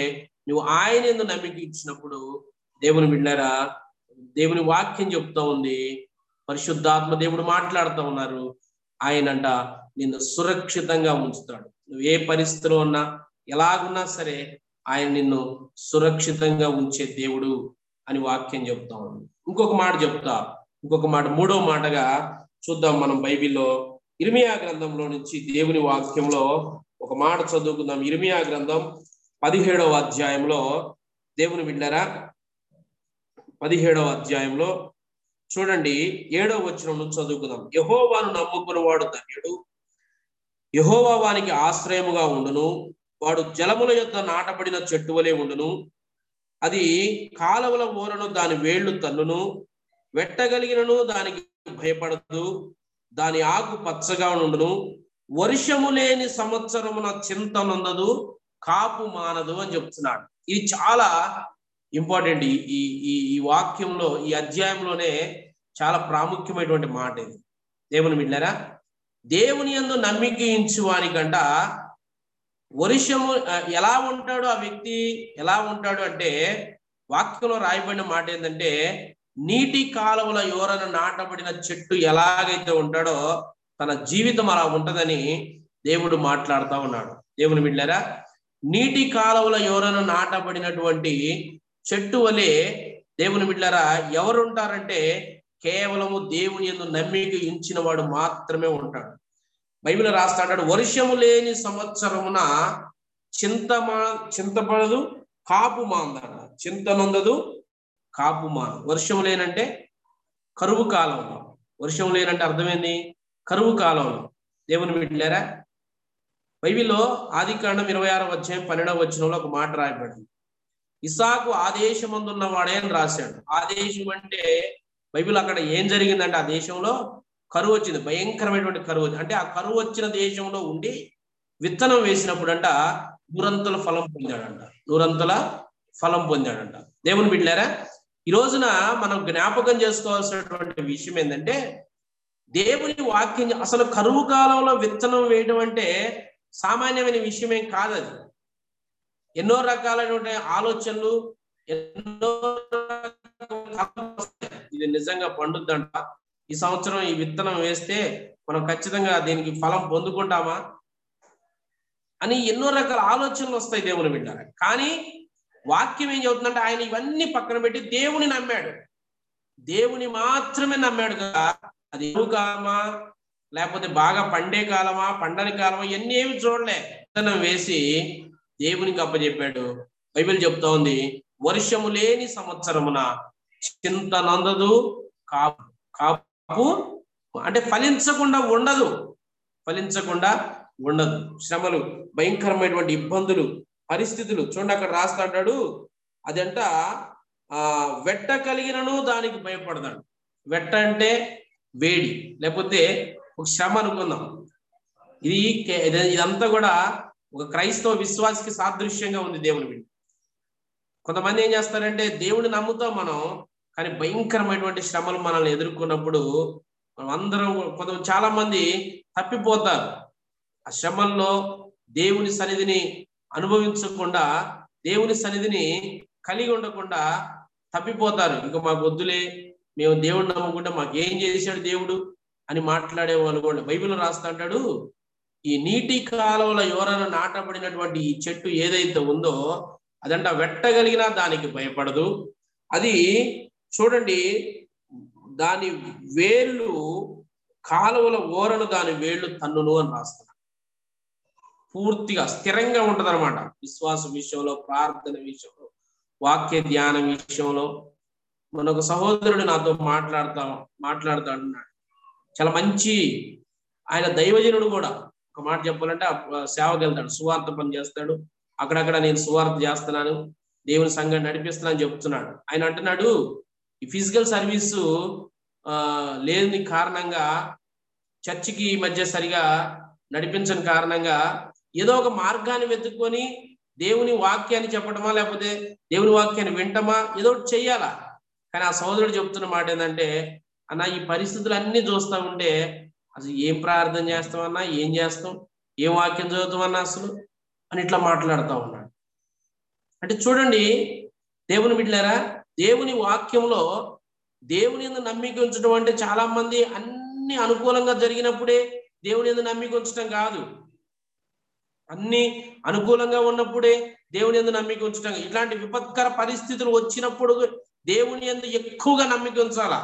నువ్వు ఆయన యందు నమ్మిక ఇచ్చినప్పుడు దేవుని బిడ్డలారా దేవుని వాక్యం చెప్తా ఉంది, పరిశుద్ధాత్మ దేవుడు మాట్లాడుతూ ఉన్నారు, ఆయనంట నిన్ను సురక్షితంగా ఉంచుతాడు. నువ్వు ఏ పరిస్థితిలో ఉన్నా, ఎలాగున్నా సరే ఆయన నిన్ను సురక్షితంగా ఉంచే దేవుడు అని వాక్యం చెప్తా ఉంది. ఇంకొక మాట మూడో మాటగా చూద్దాం మనం. బైబిల్లో ఇర్మియా గ్రంథంలో నుంచి దేవుని వాక్యంలో ఒక మాట చదువుకుందాం. ఇర్మియా గ్రంథం 17వ అధ్యాయంలో దేవుని బిడ్డలారా 17వ అధ్యాయంలో చూడండి 7వ వచనం నుంచి చదువుకుందాం. యెహోవాను నమ్ముకున్నవాడు ధన్యుడు, యెహోవా వానికి ఆశ్రయముగా ఉండును, వాడు జలముల యొద్ద నాటబడిన చెట్టు వలె ఉండును, అది కాలవల ఊరను దాని వేళ్లు తల్లును, వెట్టగలిగినను దానికి భయపడదు, దాని ఆకు పచ్చగా నుండును, వర్షము లేని సంవత్సరమున చింతనుండదు, కాపు మానదు అని చెప్తున్నాడు. ఇది చాలా ఇంపార్టెంట్. ఈ ఈ ఈ వాక్యంలో, ఈ అధ్యాయంలోనే చాలా ప్రాముఖ్యమైనటువంటి మాట ఇది. దేవుని బిడ్డలారా, దేవుని యందు నమ్మిక ఉంచు వానికంట వర్షము ఎలా ఉంటాడు, ఆ వ్యక్తి ఎలా ఉంటాడు అంటే, వాక్యంలో రాయబడిన మాట ఏంటంటే, నీటి కాలువల యోరన నాటబడిన చెట్టు ఎలాగైతే ఉంటాడో తన జీవితం అలా ఉంటదని దేవుడు మాట్లాడుతూ ఉన్నాడు. దేవుని బిడ్డలారా, నీటి కాలువల యోరన నాటబడినటువంటి చెట్టు వలె దేవుని బిడ్డలారా ఎవరుంటారంటే, కేవలము దేవుని యందు నమ్మిక ఉంచిన వాడు మాత్రమే ఉంటాడు. బైబిల్ రాస్తాడు, వర్షము లేని సంవత్సరమున చింతపడదు, కాపు మాందట, చింతనొందదు, కాపు మాన. వర్షము లేనంటే కరువు కాలంలో, వర్షం లేనంటే అర్థమైంది కరువు కాలంలో. దేవుని బిడ్డలారా, బైబిల్లో ఆదికాండం 26:12 ఒక మాట రాయబడింది. ఇసాకు ఆదేశమందున్న వాడే అని రాశాడు. ఆదేశం అంటే బైబిల్ అక్కడ ఏం జరిగిందంటే, ఆ దేశంలో కరువు వచ్చింది, భయంకరమైనటువంటి కరువు. అంటే ఆ కరువు వచ్చిన దేశంలో ఉండి విత్తనం వేసినప్పుడు అంట 100 ఫలం పొందాడంట, 100 ఫలం పొందాడంట. దేవుని బిడ్డలారా, ఈ రోజున మనం జ్ఞాపకం చేసుకోవాల్సినటువంటి విషయం ఏంటంటే, దేవుని వాక్యం, అసలు కరువు కాలంలో విత్తనం వేయడం అంటే సామాన్యమైన విషయం ఏం కాదు. అది ఎన్నో రకాలైన ఆలోచనలు, ఎన్నో ఇది నిజంగా పండుద్దంట, ఈ సంవత్సరం ఈ విత్తనం వేస్తే మనం ఖచ్చితంగా దీనికి ఫలం పొందుకుంటామా అని ఎన్నో రకాల ఆలోచనలు వస్తాయి దేవుని బిడ్డలారా. కానీ వాక్యం ఏం చెబుతుందంటే, ఆయన ఇవన్నీ పక్కన పెట్టి దేవుని నమ్మాడు, దేవుని మాత్రమే నమ్మాడు కదా. అది ఏ కాలమా, లేకపోతే బాగా పండే కాలమా, పండని కాలమా, ఎన్నేమి చూడలే. విత్తనం వేసి దేవునికి అప్పచెప్పాడు. బైబిల్ చెప్తా ఉంది, వర్షము లేని సంవత్సరమున చింతనందదు, కాపు అంటే ఫలించకుండా ఉండదు, ఫలించకుండా ఉండదు. శ్రమలు, భయంకరమైనటువంటి ఇబ్బందులు, పరిస్థితులు. చూడండి అక్కడ రాస్తాడు, అదంట వెట్ట కలిగినను దానికి భయపడతాడు. వెట్ట అంటే వేడి, లేకపోతే ఒక శ్రమ అనుకుందాం. ఇదంతా కూడా ఒక క్రైస్తవ విశ్వాసికి సాదృశ్యంగా ఉంది. దేవుని బిడ్డ కొంతమంది ఏం చేస్తారంటే, దేవుని నమ్ముతాం మనం, కానీ భయంకరమైనటువంటి శ్రమలు మనల్ని ఎదుర్కొన్నప్పుడు మనం అందరం కొంత చాలా మంది తప్పిపోతారు. ఆ శ్రమల్లో దేవుని సన్నిధిని అనుభవించకుండా, దేవుని సన్నిధిని కలిగి ఉండకుండా తప్పిపోతారు. ఇంకా మాకు వద్దులే, మేము దేవుడిని నమ్ముకుంటే మాకు ఏం చేశాడు దేవుడు అని మాట్లాడేవాళ్ళు కూడా. బైబిల్ రాస్తాడు, ఈ నీటి కాలువల యోరన నాటబడినటువంటి ఈ చెట్టు ఏదైతే ఉందో అదంట వెట్టగలిగినా దానికి భయపడదు. అది చూడండి, దాని వేళ్ళు కాలువల ఓరను దాని వేళ్ళు తన్నును అని రాస్తాడు. పూర్తిగా స్థిరంగా ఉంటుంది అనమాట. విశ్వాసం విషయంలో, ప్రార్థన విషయంలో, వాక్య ధ్యాన విషయంలో. మన ఒక సహోదరుడు నాతో మాట్లాడుతున్నాడు, చాలా మంచి ఆయన దైవజనుడు కూడా. ఒక మాట చెప్పాలంటే, సేవకు వెళ్తాడు, సువార్త పని చేస్తాడు. అక్కడక్కడ నేను సువార్త చేస్తున్నాను, దేవుని సంఘాన్ని నడిపిస్తున్నా అని చెప్తున్నాడు. ఆయన అంటున్నాడు, ఈ ఫిజికల్ సర్వీసు లేని కారణంగా, చర్చికి ఈ మధ్య సరిగా నడిపించని కారణంగా, ఏదో ఒక మార్గాన్ని వెతుక్కొని దేవుని వాక్యాన్ని చెప్పడమా, లేకపోతే దేవుని వాక్యాన్ని వింటమా, ఏదో ఒకటి చెయ్యాలా. కానీ ఆ సోదరుడు చెప్తున్న మాట ఏంటంటే, అన్న ఈ పరిస్థితులు అన్నీ చూస్తూ ఉంటే అసలు ఏం ప్రార్థన చేస్తామన్నా, ఏం చేస్తాం, ఏం వాక్యం చదువుతామన్నా అసలు అని ఇట్లా మాట్లాడుతూ ఉన్నాడు. అంటే చూడండి దేవుని బిడ్డలారా, దేవుని వాక్యంలో దేవుని యందు నమ్మిక ఉంచడం అంటే, చాలా మంది అన్ని అనుకూలంగా జరిగినప్పుడే దేవుని యందు నమ్మిక ఉంచడం కాదు, అన్ని అనుకూలంగా ఉన్నప్పుడే దేవుని యందు నమ్మిక ఉంచడం. ఇట్లాంటి విపత్కర పరిస్థితులు వచ్చినప్పుడు దేవుని యందు ఎక్కువగా నమ్మిక ఉంచాలా.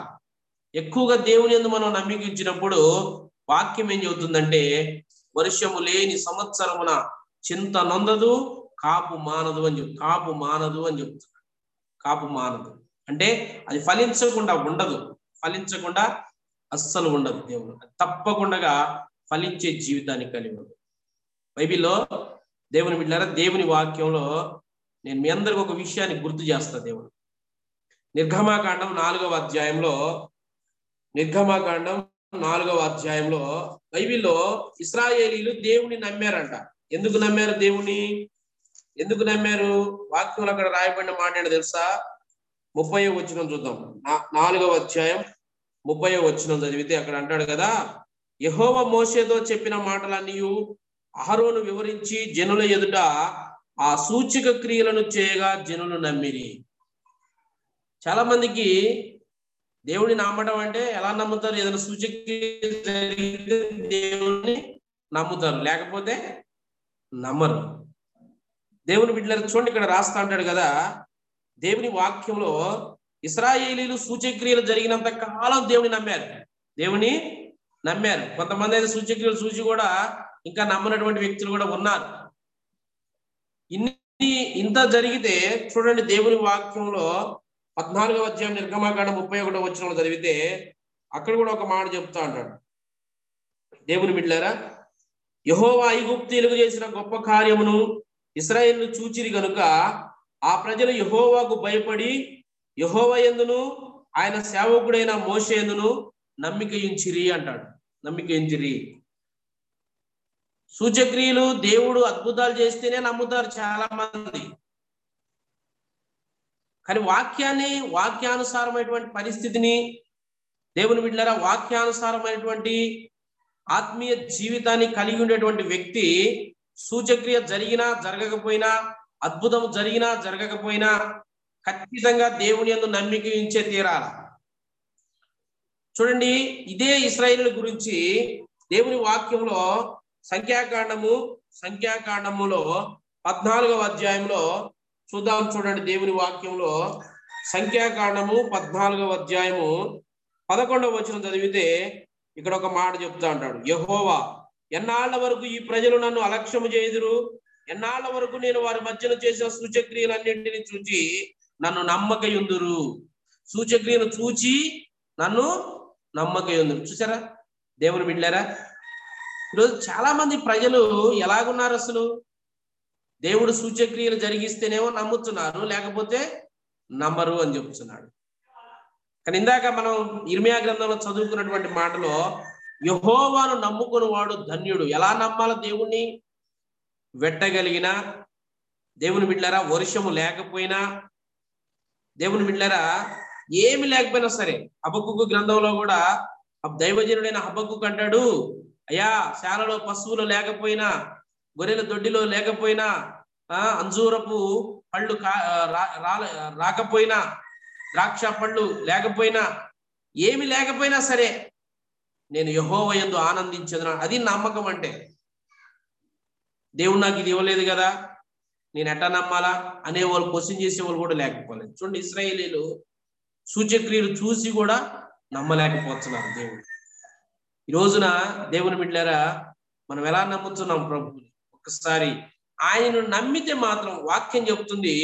ఎక్కువగా దేవుని యందు మనం నమ్మిక ఉంచినప్పుడు వాక్యం ఏం చెబుతుందంటే, వర్షము లేని సంవత్సరమున చింత నొందదు, కాపు మానదు అని చెప్తున్నాడు. కాపు మానదు అంటే అది ఫలించకుండా ఉండదు, ఫలించకుండా అస్సలు ఉండదు. దేవుడు తప్పకుండా ఫలించే జీవితాన్ని కలిగి ఉండదు. బైబిల్లో దేవుని బిడ్డలారా, దేవుని వాక్యంలో నేను మీ అందరికి ఒక విషయాన్ని గుర్తు చేస్తా దేవుడు. నిర్గమాకాండం నాలుగవ అధ్యాయంలో బైబిల్లో ఇశ్రాయేలీలు దేవుని నమ్మారంట. ఎందుకు నమ్మారు? వాక్యంలో అక్కడ రాయబడిన మాట ఏంటో తెలుసా? 30వ వచనం చూద్దాం. 4వ అధ్యాయం 30వ వచనం చదివితే అక్కడ అంటాడు కదా, యెహోవా మోషేతో చెప్పిన మాటలన్నీ అహరోను వివరించి జనుల ఎదుట ఆ సూచక క్రియలను చేయగా జనులు నమ్మిరి. చాలా మందికి దేవుని నమ్మడం అంటే ఎలా నమ్ముతారు? ఏదైనా సూచక దేవుని నమ్ముతారు, లేకపోతే నమ్మరు. దేవుని బిడ్డల చూడండి, ఇక్కడ రాస్తా అంటాడు కదా దేవుని వాక్యంలో, ఇశ్రాయేలీలు సూచక్రియలు జరిగినంత కాలం దేవుని నమ్మారు. కొంతమంది అయితే సూచక్రియలు చూసి కూడా ఇంకా నమ్మనటువంటి వ్యక్తులు కూడా ఉన్నారు. ఇంత జరిగితే చూడండి, దేవుని వాక్యంలో 14వ అధ్యాయం నిర్గమాకాండం 31వ వచనంలో చదివితే అక్కడ కూడా ఒక మాట చెప్తా అంటాడు దేవుని బిడ్డలారా, యెహోవా ఐగుప్తీయులకు చేసిన గొప్ప కార్యమును ఇశ్రాయేలు చూచిరి గనుక ఆ ప్రజలు యెహోవాకు భయపడి యెహోవా యందును ఆయన సేవకుడైన మోషే యందును నమ్మికయుంచిరి. సూచక్రియలు దేవుడు అద్భుతాలు చేస్తేనే నమ్ముతారు చాలా మంది. కానీ వాక్యానుసారమైనటువంటి పరిస్థితిని దేవుని బిడ్డలారా, వాక్యానుసారమైనటువంటి ఆత్మీయ జీవితాన్ని కలిగి ఉండేటువంటి వ్యక్తి సూచక్రియ జరిగినా జరగకపోయినా, అద్భుతం జరిగినా జరగకపోయినా ఖచ్చితంగా దేవుని యందు నమ్మిక ఉంచే తీరాలి. చూడండి, ఇదే ఇశ్రాయేలు గురించి దేవుని వాక్యంలో సంఖ్యాకాండములో 14వ అధ్యాయంలో చూద్దాం. చూడండి, దేవుని వాక్యంలో సంఖ్యాకాండము 14వ అధ్యాయము 11వ వచనం చదివితే ఇక్కడ ఒక మాట చెప్తా అంటాడు, యెహోవా ఎన్నాళ్ల వరకు ఈ ప్రజలు నన్ను అలక్ష్యము చేయుదురు? ఎన్నాళ్ల వరకు నేను వారి మధ్యన చేసిన సూచక్రియలన్నింటినీ చూచి నన్ను నమ్మకయుందురు. సూచక్రియను చూచి నన్ను నమ్మకయుందురు. చూసారా దేవుని బిడ్డలారా, ఈరోజు చాలా మంది ప్రజలు ఎలాగున్నారు అసలు? దేవుడు సూచక్రియలు జరిగిస్తేనేమో నమ్ముతున్నారు, లేకపోతే నమ్మరు అని చెప్తున్నాడు. కానీ ఇందాక మనం ఇర్మియా గ్రంథంలో చదువుకున్నటువంటి మాటలో యెహోవాను నమ్ముకుని వాడు ధన్యుడు. ఎలా నమ్మాల? దేవుణ్ణి వెట్టగలిగిన దేవుని బిడ్డలారా, వర్షము లేకపోయినా దేవుని బిడ్డలారా, ఏమి లేకపోయినా సరే, అబగ్గు గ్రంథంలో కూడా దైవజనుడైన అబగ్గు అంటాడు, అయ్యా శాలలో పశువులు లేకపోయినా, గొర్రెల దొడ్డిలో లేకపోయినా, అంజూరపు పళ్ళు రాకపోయినా, ద్రాక్ష పళ్ళు లేకపోయినా, ఏమి లేకపోయినా సరే నేను యెహోవా యందు ఆనందించదును. అది నమ్మకం. అంటే దేవుడు నాకు ఇది ఇవ్వలేదు కదా, నేను ఎట్టా నమ్మాలా అనేవాళ్ళు, క్వశ్చన్ చేసేవాళ్ళు కూడా లేకపోలేదు. చూడండి, ఇశ్రాయేలీలు సూచక్రియలు చూసి కూడా నమ్మలేకపోతున్నారు దేవుడు. ఈ రోజున దేవుని బిడ్డలారా, మనం ఎలా నమ్ముతున్నాం ప్రభువుని? ఒక్కసారి ఆయనను నమ్మితే మాత్రం వాక్యం చెప్తుంది,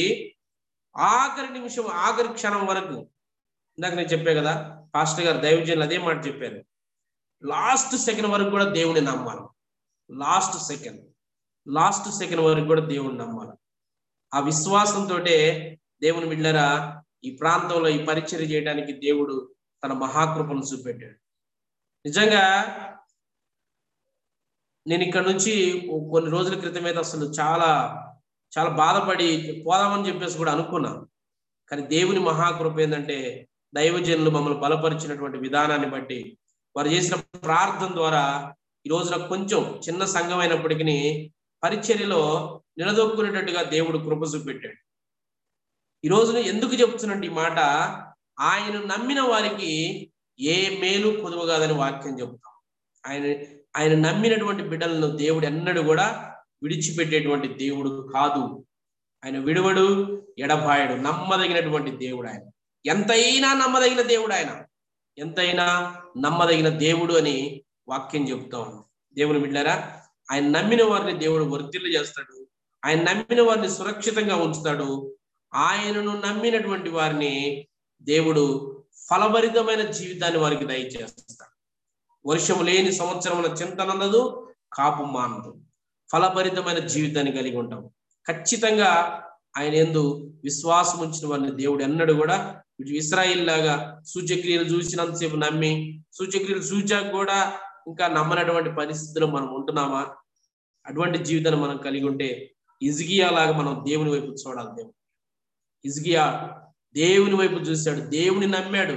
ఆఖరి నిమిషం, ఆఖరి క్షణం వరకు. ఇందాక నేను చెప్పా కదా, పాస్టర్ గారు దైవజనులు అదే మాట చెప్పారు, లాస్ట్ సెకండ్ వరకు కూడా దేవుని నమ్మాలి. ఆ విశ్వాసంతో దేవుని బిడ్డలారా ఈ ప్రాంతంలో ఈ పరిచర్య చేయడానికి దేవుడు తన మహాకృపను చూపెట్టాడు. నిజంగా నేను ఇక్కడ నుంచి కొన్ని రోజుల క్రితం అయితే అసలు చాలా చాలా బాధపడి పోదామని చెప్పేసి కూడా అనుకున్నాను. కానీ దేవుని మహాకృప ఏంటంటే, దైవజనులు మమ్మల్ని బలపరిచినటువంటి విధానాన్ని బట్టి, వారు చేసిన ప్రార్థన ద్వారా ఈ రోజున కొంచెం చిన్న సంఘం అయినప్పటికీ పరిచర్యలో నిలదొక్కునేటట్టుగా దేవుడు కృప చూపెట్టాడు. ఈ రోజున ఎందుకు చెప్తున్నట్టు ఈ మాట? ఆయన నమ్మిన వారికి ఏ మేలు పొదువగాదని వాక్యం చెప్తాం. ఆయన నమ్మినటువంటి బిడ్డలను దేవుడు ఎన్నడూ కూడా విడిచిపెట్టేటువంటి దేవుడు కాదు. ఆయన విడువడు, ఎడబాయడు, నమ్మదగినటువంటి దేవుడు ఆయన. ఎంతైనా నమ్మదగిన దేవుడు అని వాక్యం చెప్తా ఉన్నాం. దేవుని బిడ్డలారా, ఆయన నమ్మిన వారిని దేవుడు వర్ధిల్ల చేస్తాడు, ఆయన నమ్మిన వారిని సురక్షితంగా ఉంచుతాడు, ఆయనను నమ్మినటువంటి వారిని దేవుడు ఫలభరితమైన జీవితాన్ని వారికి దయచేస్తాడు. వర్షము లేని సంవత్సరమున చింతనందదు, కాపు మానదు, ఫలభరితమైన జీవితాన్ని కలిగి ఉంటాం. ఖచ్చితంగా ఆయన యందు విశ్వాసం ఉంచిన వారిని దేవుడు ఎన్నడు కూడా ఇశ్రాయేల్ లాగా సూచక్రియలు చూసినంతసేపు నమ్మి సూచక్రియలు చూచాక కూడా ఇంకా నమ్మనటువంటి పరిస్థితుల్లో మనం ఉంటున్నామా? అటువంటి జీవితాన్ని మనం కలిగి ఉంటే హిజ్కియా లాగా మనం దేవుని వైపు చూడాలి. దేవుడు హిజ్కియా దేవుని వైపు చూశాడు, దేవుని నమ్మాడు.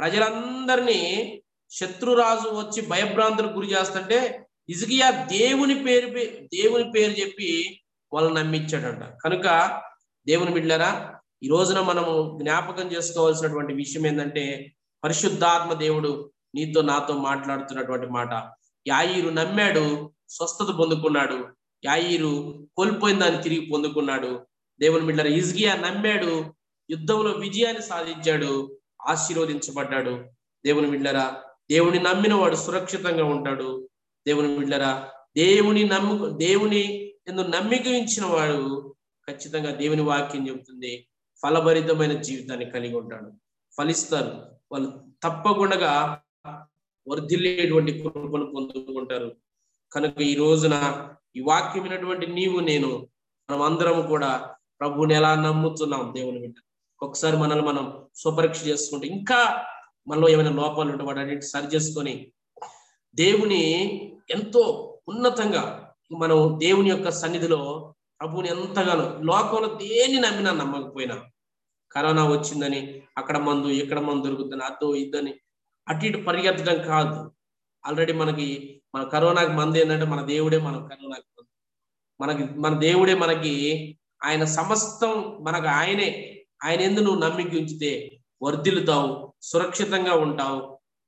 ప్రజలందరినీ శత్రురాజు వచ్చి భయభ్రాంతులకు గురి చేస్తుంటే హిజ్కియా దేవుని పేరు చెప్పి వాళ్ళని నమ్మించాడంట. కనుక దేవుని బిడ్డలారా, ఈ రోజున మనము జ్ఞాపకం చేసుకోవాల్సినటువంటి విషయం ఏంటంటే, పరిశుద్ధాత్మ దేవుడు నీతో నాతో మాట్లాడుతున్నటువంటి మాట. యాయిరు నమ్మాడు, స్వస్థత పొందుకున్నాడు. యాయిరు కోల్పోయిన దాన్ని తిరిగి పొందుకున్నాడు. దేవుని బిడ్డలారా, హిజ్కియా నమ్మాడు, యుద్ధంలో విజయాన్ని సాధించాడు, ఆశీర్వదించబడ్డాడు. దేవుని బిడ్డలారా, దేవుని నమ్మిన వాడు సురక్షితంగా ఉంటాడు. దేవుని బిడ్డలారా, దేవుని ఎందు నమ్మిక ఉంచిన వాడు ఖచ్చితంగా దేవుని వాక్యం చెబుతుంది ఫలభరితమైన జీవితాన్ని కలిగి ఉంటాడు. ఫలిస్తారు, వాళ్ళు తప్పకుండా వర్ధిల్లేటువంటి కృపను పొందుకుంటారు. కనుక ఈ రోజున ఈ వాక్యమైనటువంటి నీవు నేను మనం అందరం కూడా ప్రభువుని ఎలా నమ్ముతున్నాం? దేవుని బిడ్డ ఒకసారి మనల్ని మనం స్వపరీక్ష చేసుకుంటే, ఇంకా మనలో ఏమైనా లోపాలు ఉంటే వాటి సరి చేసుకొని దేవుని ఎంతో ఉన్నతంగా మనం దేవుని యొక్క సన్నిధిలో ప్రభువుని ఎంతగానో, లోకంలో దేన్ని నమ్మినా నమ్మకపోయినా, కరోనా వచ్చిందని అక్కడ మందు ఎక్కడ మందు దొరుకుతుందని అదో ఇద్దని అటు ఇటు పరిగెత్తడం కాదు. ఆల్రెడీ మన కరోనాకి మందు ఏంటంటే మన దేవుడే. మన కరోనాకి మందు మన దేవుడే. మనకి ఆయన సమస్తం మనకు ఆయనే. ఆయన ఎందుకు నువ్వు నమ్మిక ఉంచితే వర్ధిల్లుతావు, సురక్షితంగా ఉంటావు.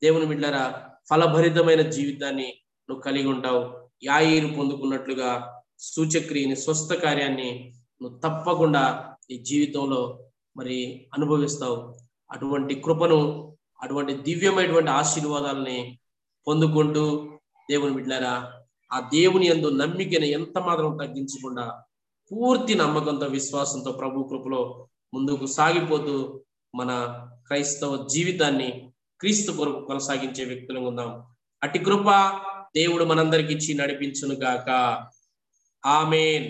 దేవుని బిడ్డలారా, ఫలభరితమైన జీవితాన్ని నువ్వు కలిగి ఉంటావు. యాయిరు పొందుకున్నట్లుగా సూచక్రియని, స్వస్థ కార్యాన్ని నువ్వు తప్పకుండా ఈ జీవితంలో మరి అనుభవిస్తావు. అటువంటి కృపను, అటువంటి దివ్యమైనటువంటి ఆశీర్వాదాలని పొందుకుంటూ దేవుని బిడ్డలారా, ఆ దేవుని యందు నమ్మికని ఎంత మాత్రం తగ్గించకుండా పూర్తి నమ్మకంతో, విశ్వాసంతో ప్రభు కృపలో ముందుకు సాగిపోతూ మన క్రైస్తవ జీవితాన్ని క్రీస్తు కొరకు కొనసాగించే వ్యక్తులుగా ఉందాం. అట్టి కృప దేవుడు మనందరికీ ఇచ్చి నడిపించును గాక. ఆమేన్.